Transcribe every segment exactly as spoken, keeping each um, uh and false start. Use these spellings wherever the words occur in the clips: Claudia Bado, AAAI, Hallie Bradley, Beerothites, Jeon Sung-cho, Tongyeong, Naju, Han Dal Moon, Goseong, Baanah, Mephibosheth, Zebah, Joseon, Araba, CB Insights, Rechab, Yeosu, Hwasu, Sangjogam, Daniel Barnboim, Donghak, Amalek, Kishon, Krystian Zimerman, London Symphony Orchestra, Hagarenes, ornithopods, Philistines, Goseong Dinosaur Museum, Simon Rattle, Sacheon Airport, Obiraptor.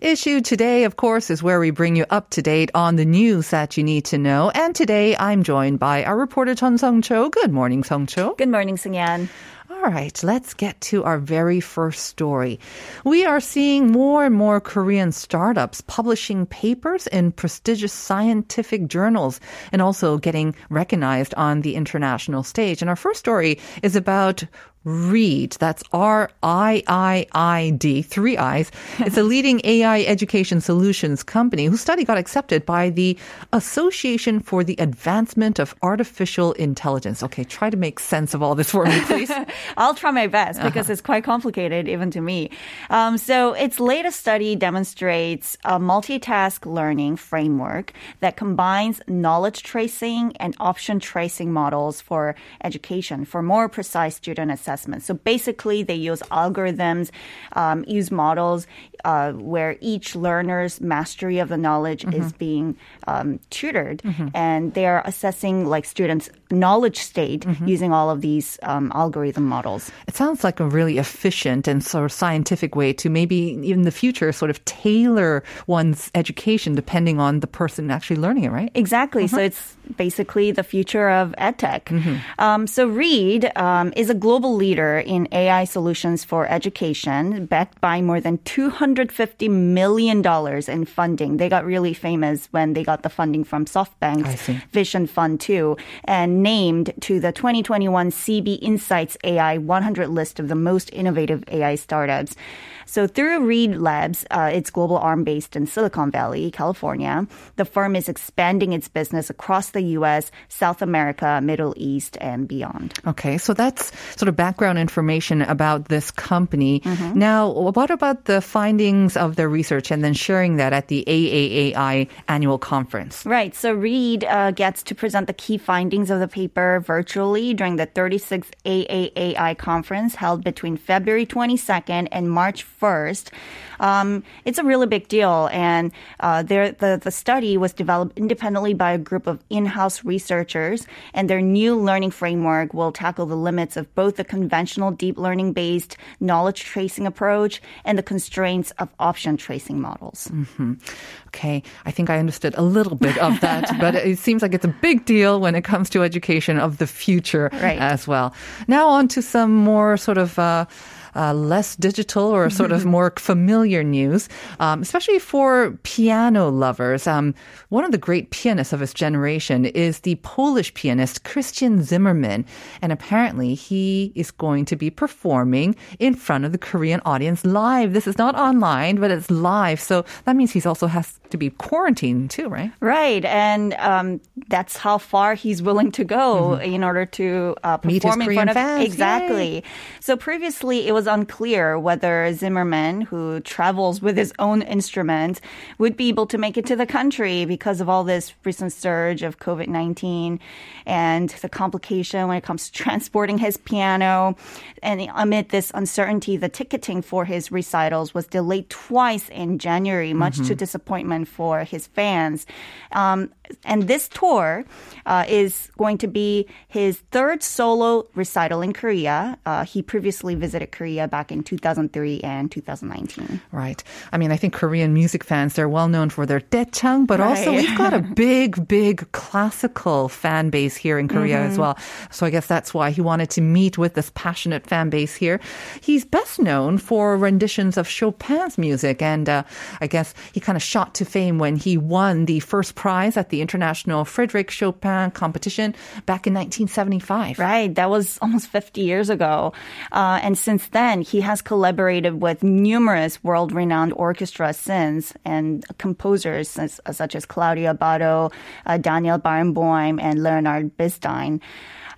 Issue Today, of course, is where we bring you up to date on the news that you need to know. And today I'm joined by our reporter Jeon Sung-cho. Good morning, Sung-cho. Good morning, Seung-yeon. All right, let's get to our very first story. We are seeing more and more Korean startups publishing papers in prestigious scientific journals and also getting recognized on the international stage. And our first story is about Riiid. That's R I I I D, three I's. It's a leading A I education solutions company whose study got accepted by the Association for the Advancement of Artificial Intelligence. Okay, try to make sense of all this for me, please. I'll try my best because uh-huh. it's quite complicated, even to me. Um, so its latest study demonstrates a multitask learning framework that combines knowledge tracing and option tracing models for education for more precise student assessment. So basically, they use algorithms, um, use models uh, where each learner's mastery of the knowledge mm-hmm. is being um, tutored, mm-hmm. and they are assessing like students' knowledge state mm-hmm. using all of these um, algorithms. Models. It sounds like a really efficient and sort of scientific way to maybe in the future sort of tailor one's education depending on the person actually learning it, right? Exactly. Mm-hmm. So it's basically the future of edtech. Mm-hmm. Um, so Riiid um, is a global leader in A I solutions for education, backed by more than two hundred fifty million dollars in funding. They got really famous when they got the funding from SoftBank's Vision Fund two and named to the twenty twenty-one C B Insights A I one hundred list of the most innovative A I startups. So through Riiid Labs, uh, its global arm based in Silicon Valley, California, the firm is expanding its business across the U S, South America, Middle East, and beyond. Okay, so that's sort of background information about this company. Mm-hmm. Now, what about the findings of their research and then sharing that at the A A A I annual conference? Right, so Riiid uh, gets to present the key findings of the paper virtually during the thirty-sixth A A A I conference held between February twenty-second and March first. Um, it's a really big deal, and uh, there, the, the study was developed independently by a group of in-house researchers, and their new learning framework will tackle the limits of both the conventional deep learning-based knowledge tracing approach and the constraints of option tracing models. Mm-hmm. Okay, I think I understood a little bit of that, but it seems like it's a big deal when it comes to education of the future right. as well. Now on to some more sort of uh, uh, less digital or sort of more familiar news, um, especially for piano lovers. Um, one of the great pianists of his generation is the Polish pianist Krystian Zimerman. And apparently he is going to be performing in front of the Korean audience live. This is not online, but it's live. So that means he also has to be quarantined too, right? Right. And um, that's how far he's willing to go mm-hmm. in order to uh, perform in front Fans. Exactly. Yay. So previously, it was unclear whether Zimerman, who travels with his own instrument, would be able to make it to the country because of all this recent surge of covid nineteen and the complication when it comes to transporting his piano. And amid this uncertainty, the ticketing for his recitals was delayed twice in January, much mm-hmm. to disappointment for his fans. Um, and this tour uh, is going to be his third solo recital in Korea. Uh, he previously visited Korea back in two thousand three and two thousand nineteen. Right. I mean, I think Korean music fans, they're well known for their daechang, but right. also we've got a big, big classical fan base here in Korea mm-hmm. as well. So I guess that's why he wanted to meet with this passionate fan base here. He's best known for renditions of Chopin's music, and uh, I guess he kind of shot to fame when he won the first prize at the International Frederic Chopin competition back in nineteen seventy-five. Right. That was almost fifty years ago. Uh, and since then, he has collaborated with numerous world-renowned orchestras since, and composers since, uh, such as Claudia Bado, uh, Daniel Barnboim, and Leonard Bernstein.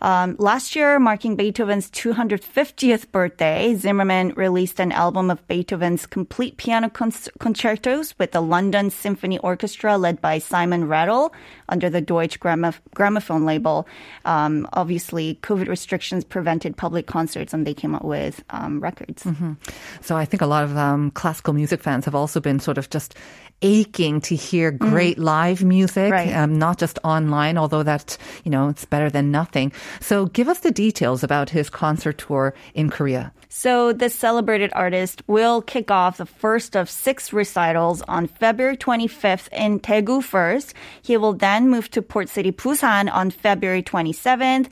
Um, last year, marking Beethoven's two hundred fiftieth birthday, Zimerman released an album of Beethoven's complete piano con- concertos with the London Symphony Orchestra led by Simon Rattle under the Deutsche Gramof- Gramophone label. Um, obviously, COVID restrictions prevented public concerts, and they came up with um, records. Mm-hmm. So I think a lot of um, classical music fans have also been sort of just aching to hear great mm. live music, right. um, not just online, although that's, you know, it's better than nothing. So give us the details about his concert tour in Korea. So the celebrated artist will kick off the first of six recitals on February twenty-fifth in Daegu first. He will then move to port city Busan on February twenty-seventh.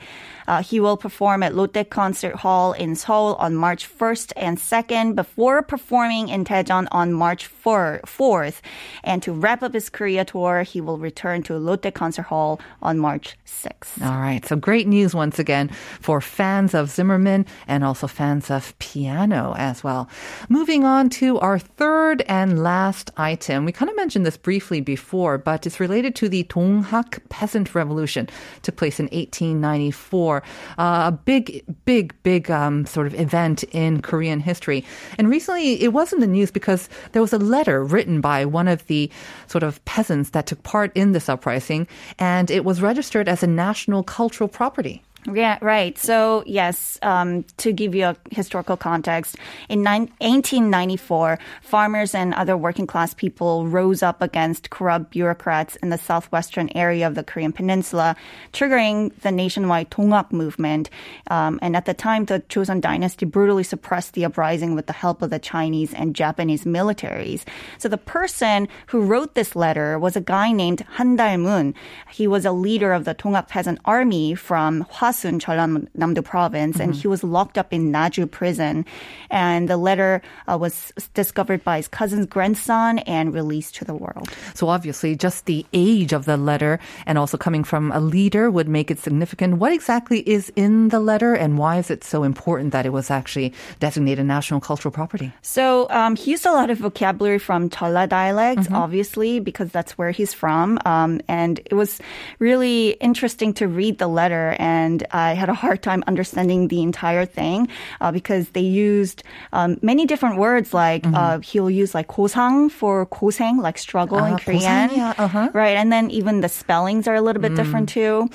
Uh, he will perform at Lotte Concert Hall in Seoul on March first and second before performing in Daejeon on March fourth. And to wrap up his Korea tour, he will return to Lotte Concert Hall on March sixth. All right. So great news once again for fans of Zimerman and also fans of piano as well. Moving on to our third and last item. We kind of mentioned this briefly before, but it's related to the Donghak peasant revolution took place in eighteen ninety-four. Uh, a big, big, big um, sort of event in Korean history. And recently, it was in the news because there was a letter written by one of the sort of peasants that took part in this uprising, and it was registered as a national cultural property. Yeah, right. So, yes, um, to give you a historical context, in nineteen ninety-four, farmers and other working-class people rose up against corrupt bureaucrats in the southwestern area of the Korean peninsula, triggering the nationwide Donghak movement. Um, and at the time, the Joseon dynasty brutally suppressed the uprising with the help of the Chinese and Japanese militaries. So the person who wrote this letter was a guy named Han Dal Moon. He was a leader of the Donghak peasant army from Hwasu, Jeollanam-do province, mm-hmm. and he was locked up in Naju prison. And the letter uh, was discovered by his cousin's grandson and released to the world. So obviously, just the age of the letter and also coming from a leader would make it significant. What exactly is in the letter, and why is it so important that it was actually designated national cultural property? So um, he used a lot of vocabulary from Jeolla dialect, mm-hmm. obviously, because that's where he's from. Um, and it was really interesting to read the letter, and I had a hard time understanding the entire thing uh, because they used um, many different words. Like mm-hmm. uh, he'll use like 고상 for 고생, like struggle uh, in Korean, uh-huh. right? And then even the spellings are a little bit mm. different too.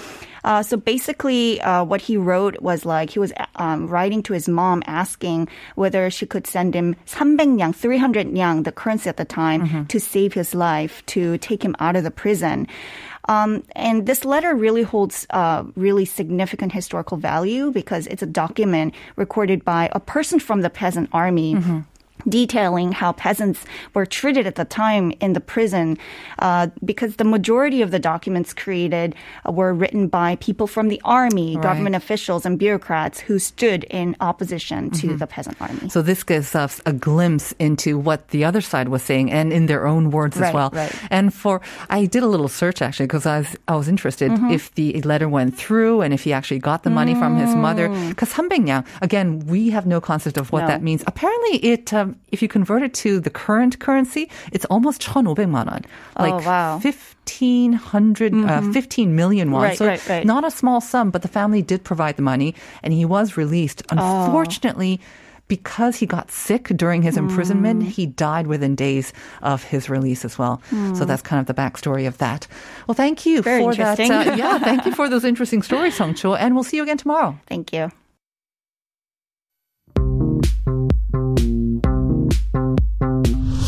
Uh, so basically, uh, what he wrote was like he was um, writing to his mom asking whether she could send him 삼백 냥, three hundred 냥, the currency at the time, mm-hmm. to save his life, to take him out of the prison. Um, and this letter really holds uh, really significant historical value because it's a document recorded by a person from the peasant army. Mm-hmm. Detailing how peasants were treated at the time in the prison uh, because the majority of the documents created were written by people from the army, right. government officials and bureaucrats who stood in opposition to mm-hmm. the peasant army. So this gives us a glimpse into what the other side was saying and in their own words right, as well. Right. And for, I did a little search actually because I was, I was interested mm-hmm. if the letter went through and if he actually got the money mm. from his mother. Because 삼백 냥, again, we have no concept of what no. that means. Apparently it um, if you convert it to the current currency, it's almost 천오백만 원. Like oh, wow. fifteen hundred, mm-hmm. uh, fifteen million won. Right, so right, right. Not a small sum, but the family did provide the money and he was released. Unfortunately, oh. because he got sick during his mm. imprisonment, he died within days of his release as well. Mm. So that's kind of the backstory of that. Well, thank you Very for that. Uh, yeah, thank you for those interesting stories, Songcho. And we'll see you again tomorrow. Thank you.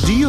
Do you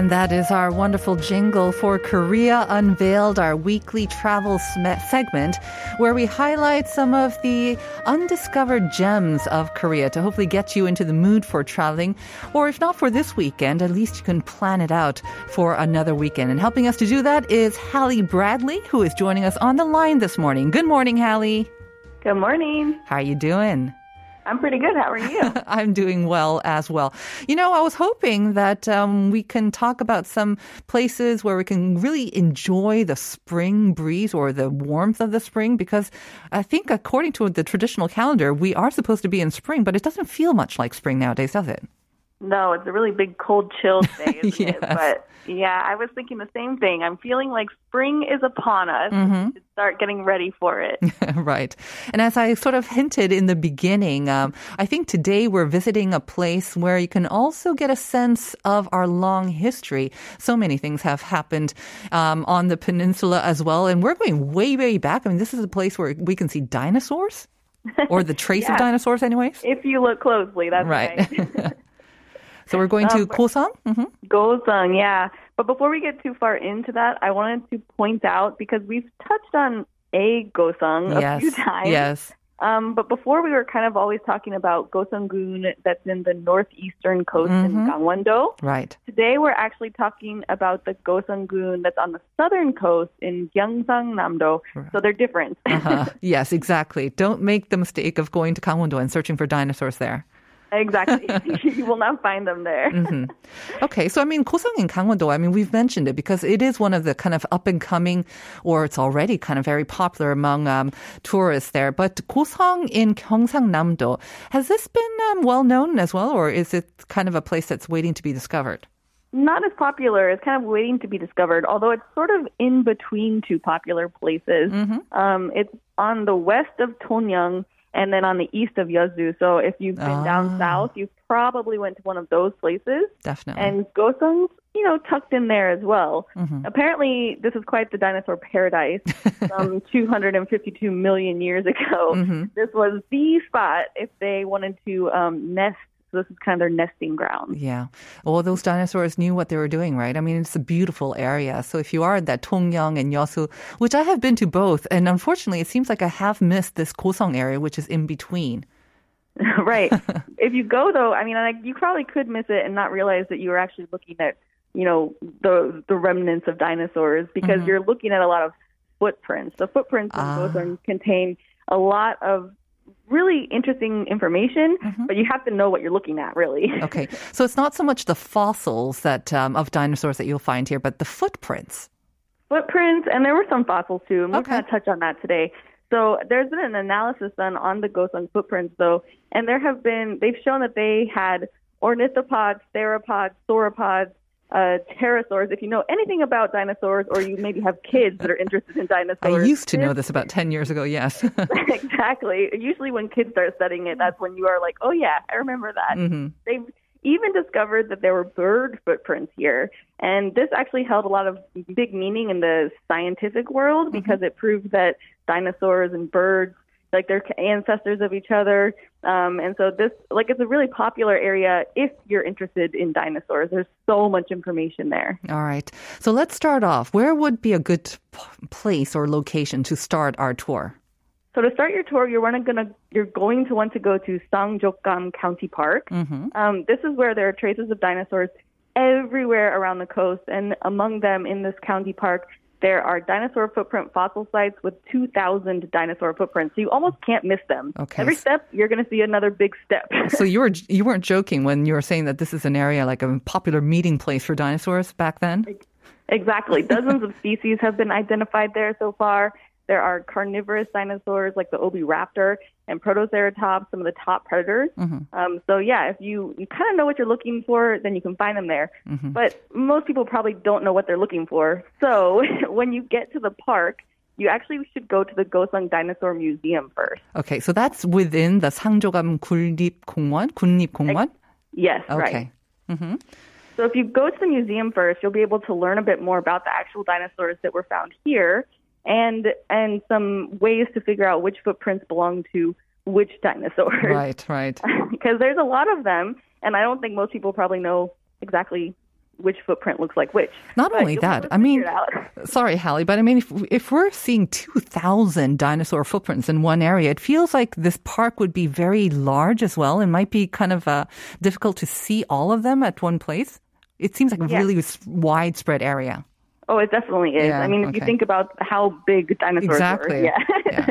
And that is our wonderful jingle for Korea Unveiled, our weekly travel sm- segment, where we highlight some of the undiscovered gems of Korea to hopefully get you into the mood for traveling. Or if not for this weekend, at least you can plan it out for another weekend. And helping us to do that is Hallie Bradley, who is joining us on the line this morning. Good morning, Hallie. Good morning. How are you doing? I'm pretty good. How are you? I'm doing well as well. You know, I was hoping that um, we can talk about some places where we can really enjoy the spring breeze or the warmth of the spring, because I think according to the traditional calendar, we are supposed to be in spring, but it doesn't feel much like spring nowadays, does it? No, it's a really big cold chill today, isn't yes. it? But yeah, I was thinking the same thing. I'm feeling like spring is upon us. Mm-hmm. To start getting ready for it. Right. And as I sort of hinted in the beginning, um, I think today we're visiting a place where you can also get a sense of our long history. So many things have happened um, on the peninsula as well. And we're going way, way back. I mean, this is a place where we can see dinosaurs or the trace yeah. of dinosaurs anyways. If you look closely, that's right. right. So we're going to um, Goseong? Mm-hmm. Goseong, yeah. But before we get too far into that, I wanted to point out, because we've touched on a Goseong a yes. few times. Yes. Um, but before we were kind of always talking about Goseong-gun that's in the northeastern coast mm-hmm. in Gangwon-do. Right. Today we're actually talking about the Goseong-gun that's on the southern coast in Gyeongsangnam-do. Right. So they're different. uh-huh. Yes, exactly. Don't make the mistake of going to Gangwon-do and searching for dinosaurs there. Exactly. You will not find them there. Mm-hmm. Okay. So, I mean, Goseong in Gangwon-do, I mean, we've mentioned it because it is one of the kind of up and coming, or it's already kind of very popular among um, tourists there. But Goseong in Gyeongsangnam-do, has this been um, well known as well, or is it kind of a place that's waiting to be discovered? Not as popular. It's kind of waiting to be discovered, although it's sort of in between two popular places. Mm-hmm. Um, it's on the west of Tongyeong, and then on the east of Yeosu. So if you've been oh. down south, you probably went to one of those places. Definitely. And Goseong's, you know, tucked in there as well. Mm-hmm. Apparently, this is quite the dinosaur paradise. Some two hundred fifty-two million years ago, mm-hmm. this was the spot if they wanted to um, nest. So this is kind of their nesting ground. Yeah. Well, those dinosaurs knew what they were doing, right? I mean, it's a beautiful area. So if you are in that Tongyeong and Yeosu, which I have been to both, and unfortunately, it seems like I have missed this Goseong area, which is in between. Right. If you go, though, I mean, like, you probably could miss it and not realize that you were actually looking at, you know, the the remnants of dinosaurs, because mm-hmm. you're looking at a lot of footprints. The footprints in uh. Goseong contain a lot of really interesting information, mm-hmm. but you have to know what you're looking at, really. Okay. So it's not so much the fossils that um, of dinosaurs that you'll find here, but the footprints. Footprints, and there were some fossils, too, and we're okay. going to touch on that today. So there's been an analysis done on the Goseong footprints, though, and there have been, they've shown that they had ornithopods, theropods, sauropods, Uh, pterosaurs. If you know anything about dinosaurs, or you maybe have kids that are interested in dinosaurs. I used to know this about ten years ago, yes. Exactly. Usually when kids start studying it, that's when you are like, oh yeah, I remember that. Mm-hmm. They've even discovered that there were bird footprints here. And this actually held a lot of big meaning in the scientific world, because mm-hmm. it proved that dinosaurs and birds, like, they're ancestors of each other. Um, and so this, like, it's a really popular area if you're interested in dinosaurs. There's so much information there. All right. So let's start off. Where would be a good place or location to start our tour? So to start your tour, you're gonna you're going to want to go to Sangjogam County Park. Mm-hmm. Um, this is where there are traces of dinosaurs everywhere around the coast, and among them in this county park, there are dinosaur footprint fossil sites with two thousand dinosaur footprints. So you almost can't miss them. Okay. Every step, you're going to see another big step. So you were, you weren't joking when you were saying that this is an area, like a popular meeting place for dinosaurs back then? Exactly. Dozens of species have been identified there so far. There are carnivorous dinosaurs like the Obiraptor and Protoceratops, some of the top predators. Mm-hmm. Um, so, yeah, if you, you kind of know what you're looking for, then you can find them there. Mm-hmm. But most people probably don't know what they're looking for. So when you get to the park, you actually should go to the Goseong Dinosaur Museum first. Okay, so that's within the Sangjogam 군립공원? 군립공원? Yes, okay. Right. Mm-hmm. So if you go to the museum first, you'll be able to learn a bit more about the actual dinosaurs that were found here, and and some ways to figure out which footprints belong to which dinosaurs. Right, right. Because there's a lot of them, and I don't think most people probably know exactly which footprint looks like which. Not but only that, I mean, sorry, Hallie, but I mean, if, if we're seeing two thousand dinosaur footprints in one area, it feels like this park would be very large as well. It might be kind of uh, difficult to see all of them at one place. It seems like a yes. really widespread area. Oh, it definitely is. Yeah, I mean, if okay. you think about how big dinosaurs exactly. were. Yeah. yeah.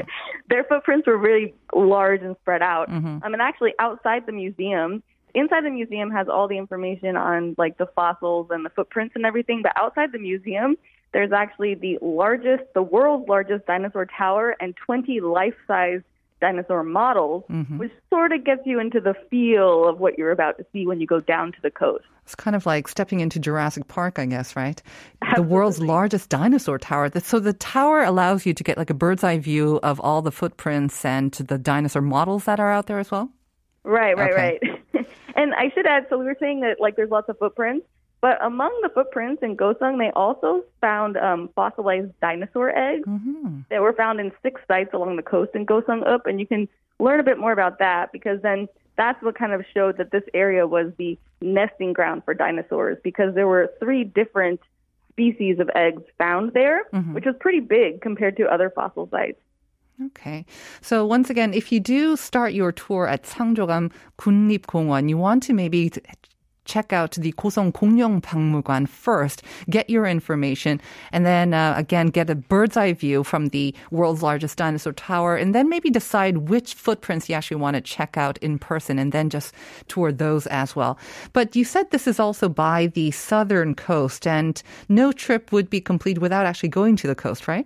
Their footprints were really large and spread out. Mm-hmm. Um, and actually, outside the museum, inside the museum has all the information on, like, the fossils and the footprints and everything. But outside the museum, there's actually the largest, the world's largest dinosaur tower and twenty life-size dinosaur models, mm-hmm. which sort of gets you into the feel of what you're about to see when you go down to the coast. It's kind of like stepping into Jurassic Park, I guess, right? Absolutely. The world's largest dinosaur tower. So the tower allows you to get like a bird's eye view of all the footprints and the dinosaur models that are out there as well? Right, right, okay. right. And I should add, so we were saying that like there's lots of footprints, but among the footprints in Goseong, they also found um, fossilized dinosaur eggs mm-hmm. that were found in six sites along the coast in Goseong-up. And you can learn a bit more about that because then that's what kind of showed that this area was the nesting ground for dinosaurs because there were three different species of eggs found there, mm-hmm. which was pretty big compared to other fossil sites. Okay. So once again, if you do start your tour at Sangjogam 국립공원, you want to maybe t- check out the Goseong 공룡 박물관 first, get your information, and then uh, again, get a bird's eye view from the world's largest dinosaur tower, and then maybe decide which footprints you actually want to check out in person, and then just tour those as well. But you said this is also by the southern coast, and no trip would be complete without actually going to the coast, right?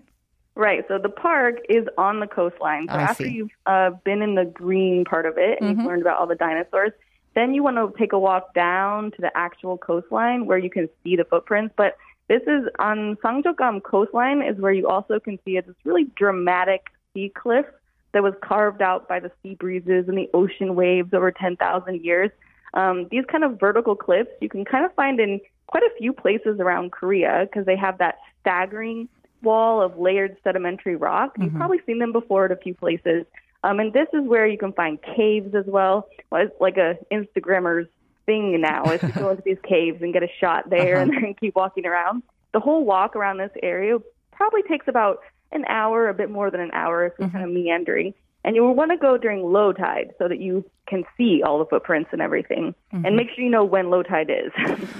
Right. So the park is on the coastline. So I after see. you've uh, been in the green part of it and mm-hmm. you've learned about all the dinosaurs, then you want to take a walk down to the actual coastline where you can see the footprints. But this is on Sangjogam coastline is where you also can see this really dramatic sea cliff that was carved out by the sea breezes and the ocean waves over ten thousand years. Um, these kind of vertical cliffs you can kind of find in quite a few places around Korea because they have that staggering wall of layered sedimentary rock. You've mm-hmm. probably seen them before at a few places. Um, and this is where you can find caves as well. Well, it's like a Instagrammer's thing now is to go into these caves and get a shot there uh-huh. and then keep walking around. The whole walk around this area probably takes about an hour, a bit more than an hour if you're mm-hmm. kind of meandering. And you will want to go during low tide so that you can see all the footprints and everything. Mm-hmm. And make sure you know when low tide is.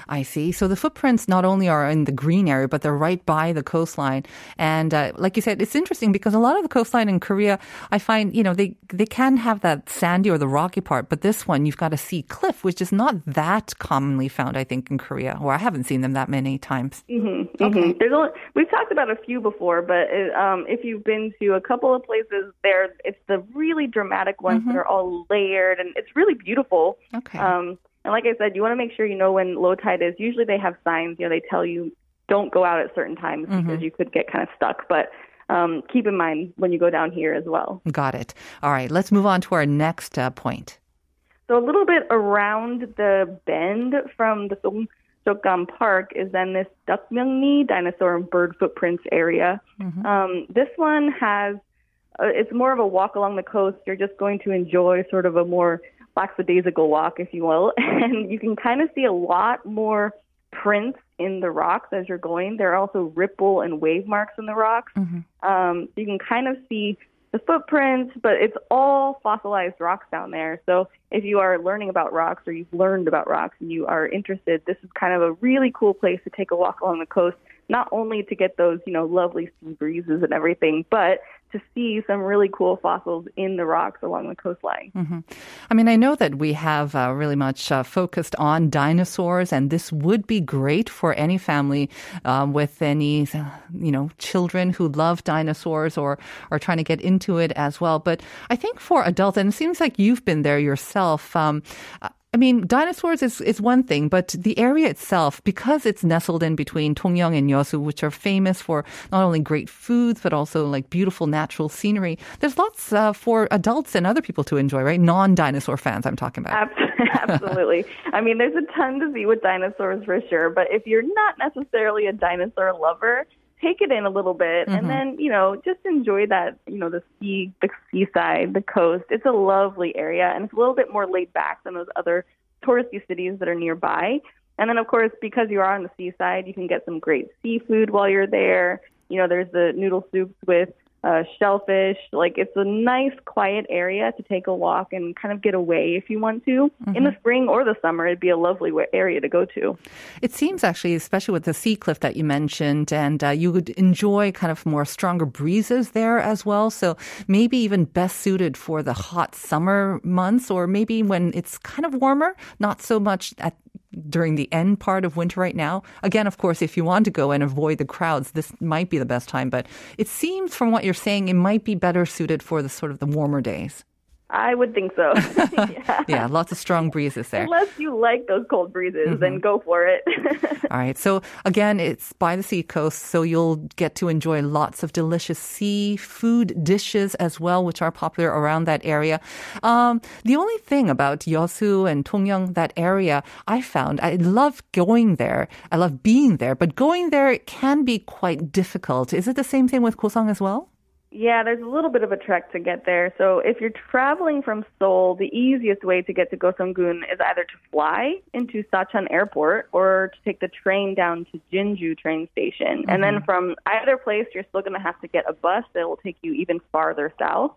I see. So the footprints not only are in the green area, but they're right by the coastline. And uh, like you said, it's interesting because a lot of the coastline in Korea, I find, you know, they, they can have that sandy or the rocky part. But this one, you've got a sea cliff, which is not that commonly found, I think, in Korea. Or I haven't seen them that many times. Mm-hmm. Okay. Mm-hmm. There's only, we've talked about a few before, but it, um, if you've been to a couple of places there, it's the really dramatic ones mm-hmm. that are all layered, and it's really beautiful. Okay. Um, and like I said, you want to make sure you know when low tide is. Usually they have signs, you know, they tell you don't go out at certain times mm-hmm. because you could get kind of stuck. But um, keep in mind when you go down here as well. Got it. All right, let's move on to our next uh, point. So a little bit around the bend from the Sangjogam Park is then this Deokmyeongni dinosaur and bird footprints area. Mm-hmm. Um, this one has It's more of a walk along the coast. You're just going to enjoy sort of a more lackadaisical walk, if you will. And you can kind of see a lot more prints in the rocks as you're going. There are also ripple and wave marks in the rocks. Mm-hmm. Um, you can kind of see the footprints, but it's all fossilized rocks down there. So if you are learning about rocks or you've learned about rocks and you are interested, this is kind of a really cool place to take a walk along the coast, not only to get those, you know, lovely sea breezes and everything, but to see some really cool fossils in the rocks along the coastline. Mm-hmm. I mean, I know that we have uh, really much uh, focused on dinosaurs, and this would be great for any family um, with any, you know, children who love dinosaurs or are trying to get into it as well. But I think for adults, and it seems like you've been there yourself, um, I mean, dinosaurs is, is one thing, but the area itself, because it's nestled in between Tongyeong and Yeosu, which are famous for not only great foods, but also like beautiful natural scenery, there's lots uh, for adults and other people to enjoy, right? Non-dinosaur fans, I'm talking about. Absolutely. I mean, there's a ton to see with dinosaurs for sure, but if you're not necessarily a dinosaur lover, take it in a little bit mm-hmm. and then, you know, just enjoy that, you know, the sea, the seaside, the coast. It's a lovely area and it's a little bit more laid back than those other touristy cities that are nearby. And then, of course, because you are on the seaside, you can get some great seafood while you're there. You know, there's the noodle soups with uh, shellfish. Like, it's a nice, quiet area to take a walk and kind of get away if you want to. Mm-hmm. In the spring or the summer, it'd be a lovely area to go to. It seems, actually, especially with the sea cliff that you mentioned, and uh, you would enjoy kind of more stronger breezes there as well. So maybe even best suited for the hot summer months, or maybe when it's kind of warmer, not so much at during the end part of winter right now. Again, of course, if you want to go and avoid the crowds, this might be the best time. But it seems from what you're saying, it might be better suited for the sort of the warmer days. I would think so. yeah. yeah, lots of strong breezes there. Unless you like those cold breezes, mm-hmm. then go for it. All right. So again, it's by the sea coast, so you'll get to enjoy lots of delicious seafood dishes as well, which are popular around that area. Um, the only thing about Yeosu and Tongyeong, that area, I found, I love going there. I love being there, but going there it can be quite difficult. Is it the same thing with Goseong as well? Yeah, there's a little bit of a trek to get there. So if you're traveling from Seoul, the easiest way to get to Gyeongsang-gun is either to fly into Sacheon Airport or to take the train down to Jinju train station. Mm-hmm. And then from either place, you're still going to have to get a bus that will take you even farther south.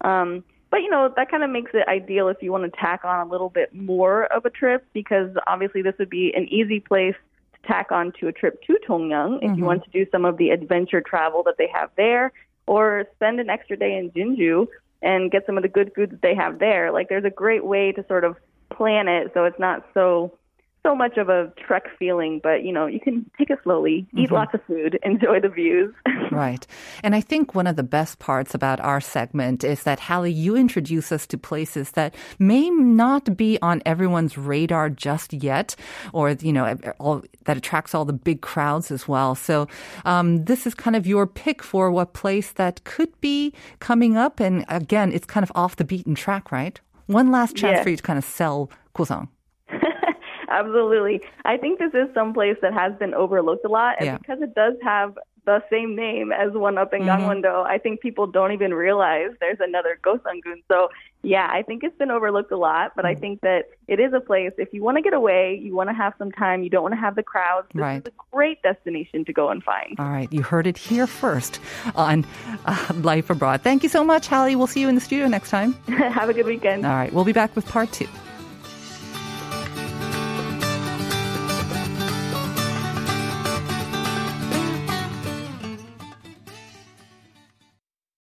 Um, but, you know, that kind of makes it ideal if you want to tack on a little bit more of a trip, because obviously this would be an easy place to tack on to a trip to Tongyeong if mm-hmm. you want to do some of the adventure travel that they have there. Or spend an extra day in Jinju and get some of the good food that they have there. Like, there's a great way to sort of plan it so it's not so so much of a trek feeling, but, you know, you can take it slowly, eat mm-hmm. lots of food, enjoy the views. Right. And I think one of the best parts about our segment is that, Hallie, you introduce us to places that may not be on everyone's radar just yet, or, you know, all, that attracts all the big crowds as well. So um, this is kind of your pick for what place that could be coming up. And again, it's kind of off the beaten track, right? One last chance yeah. for you to kind of sell Goseong. Absolutely. I think this is someplace that has been overlooked a lot. And yeah. because it does have the same name as one up in mm-hmm. Gangwon-do, I think people don't even realize there's another Goseong-gun. So, yeah, I think it's been overlooked a lot. But mm-hmm. I think that it is a place, if you want to get away, you want to have some time, you don't want to have the crowds, this right. is a great destination to go and find. All right. You heard it here first on uh, Life Abroad. Thank you so much, Hallie. We'll see you in the studio next time. Have a good weekend. All right. We'll be back with part two.